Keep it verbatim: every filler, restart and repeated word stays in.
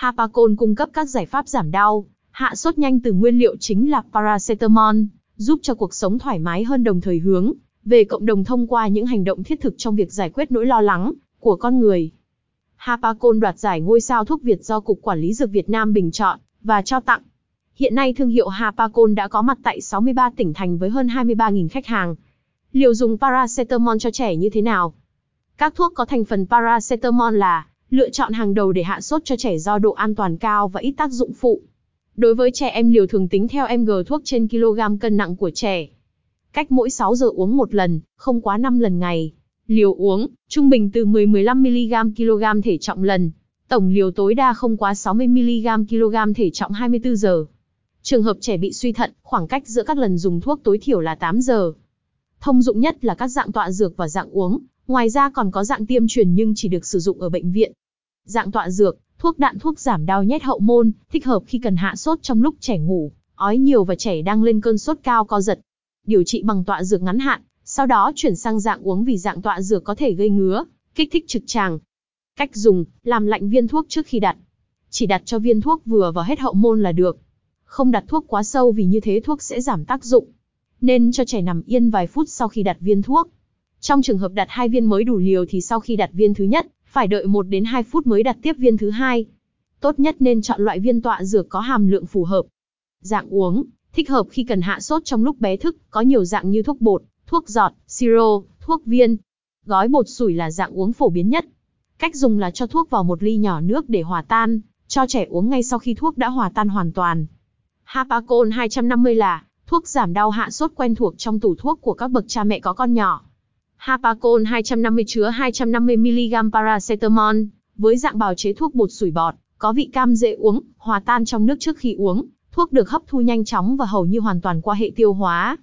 Hapacol cung cấp các giải pháp giảm đau, hạ sốt nhanh từ nguyên liệu chính là Paracetamol, giúp cho cuộc sống thoải mái hơn, đồng thời hướng về cộng đồng thông qua những hành động thiết thực trong việc giải quyết nỗi lo lắng của con người. Hapacol đoạt giải Ngôi sao thuốc Việt do Cục Quản lý dược Việt Nam bình chọn và trao tặng. Hiện nay thương hiệu Hapacol đã có mặt tại sáu mươi ba tỉnh thành với hơn hai mươi ba nghìn khách hàng. Liều dùng Paracetamol cho trẻ như thế nào? Các thuốc có thành phần Paracetamol là lựa chọn hàng đầu để hạ sốt cho trẻ do độ an toàn cao và ít tác dụng phụ. Đối với trẻ em, liều thường tính theo mg thuốc trên kg cân nặng của trẻ. Cách mỗi sáu giờ uống một lần, không quá năm lần ngày. Liều uống, trung bình từ mười đến mười lăm mi-li-gam trên ki lô gam thể trọng lần. Tổng liều tối đa không quá sáu mươi mi-li-gam trên ki lô gam thể trọng hai mươi tư giờ. Trường hợp trẻ bị suy thận, khoảng cách giữa các lần dùng thuốc tối thiểu là tám giờ. Thông dụng nhất là các dạng tọa dược và dạng uống. Ngoài ra còn có dạng tiêm truyền nhưng chỉ được sử dụng ở bệnh viện. Dạng tọa dược, thuốc đạn, thuốc giảm đau nhét hậu môn, thích hợp khi cần hạ sốt trong lúc trẻ ngủ, ói nhiều và trẻ đang lên cơn sốt cao co giật. Điều trị bằng tọa dược ngắn hạn, sau đó chuyển sang dạng uống vì dạng tọa dược có thể gây ngứa, kích thích trực tràng. Cách dùng, làm lạnh viên thuốc trước khi đặt. Chỉ đặt cho viên thuốc vừa vào hết hậu môn là được. Không đặt thuốc quá sâu vì như thế thuốc sẽ giảm tác dụng. Nên cho trẻ nằm yên vài phút sau khi đặt viên thuốc. Trong trường hợp đặt hai viên mới đủ liều thì sau khi đặt viên thứ nhất, phải đợi một đến hai phút mới đặt tiếp viên thứ hai. Tốt nhất nên chọn loại viên tọa dược có hàm lượng phù hợp. Dạng uống, thích hợp khi cần hạ sốt trong lúc bé thức, có nhiều dạng như thuốc bột, thuốc giọt, siro, thuốc viên. Gói bột sủi là dạng uống phổ biến nhất. Cách dùng là cho thuốc vào một ly nhỏ nước để hòa tan, cho trẻ uống ngay sau khi thuốc đã hòa tan hoàn toàn. Hapacol hai trăm năm mươi là thuốc giảm đau hạ sốt quen thuộc trong tủ thuốc của các bậc cha mẹ có con nhỏ. Hapacol hai trăm năm mươi chứa hai trăm năm mươi mi-li-gam Paracetamol, với dạng bào chế thuốc bột sủi bọt, có vị cam, dễ uống, hòa tan trong nước trước khi uống, thuốc được hấp thu nhanh chóng và hầu như hoàn toàn qua hệ tiêu hóa.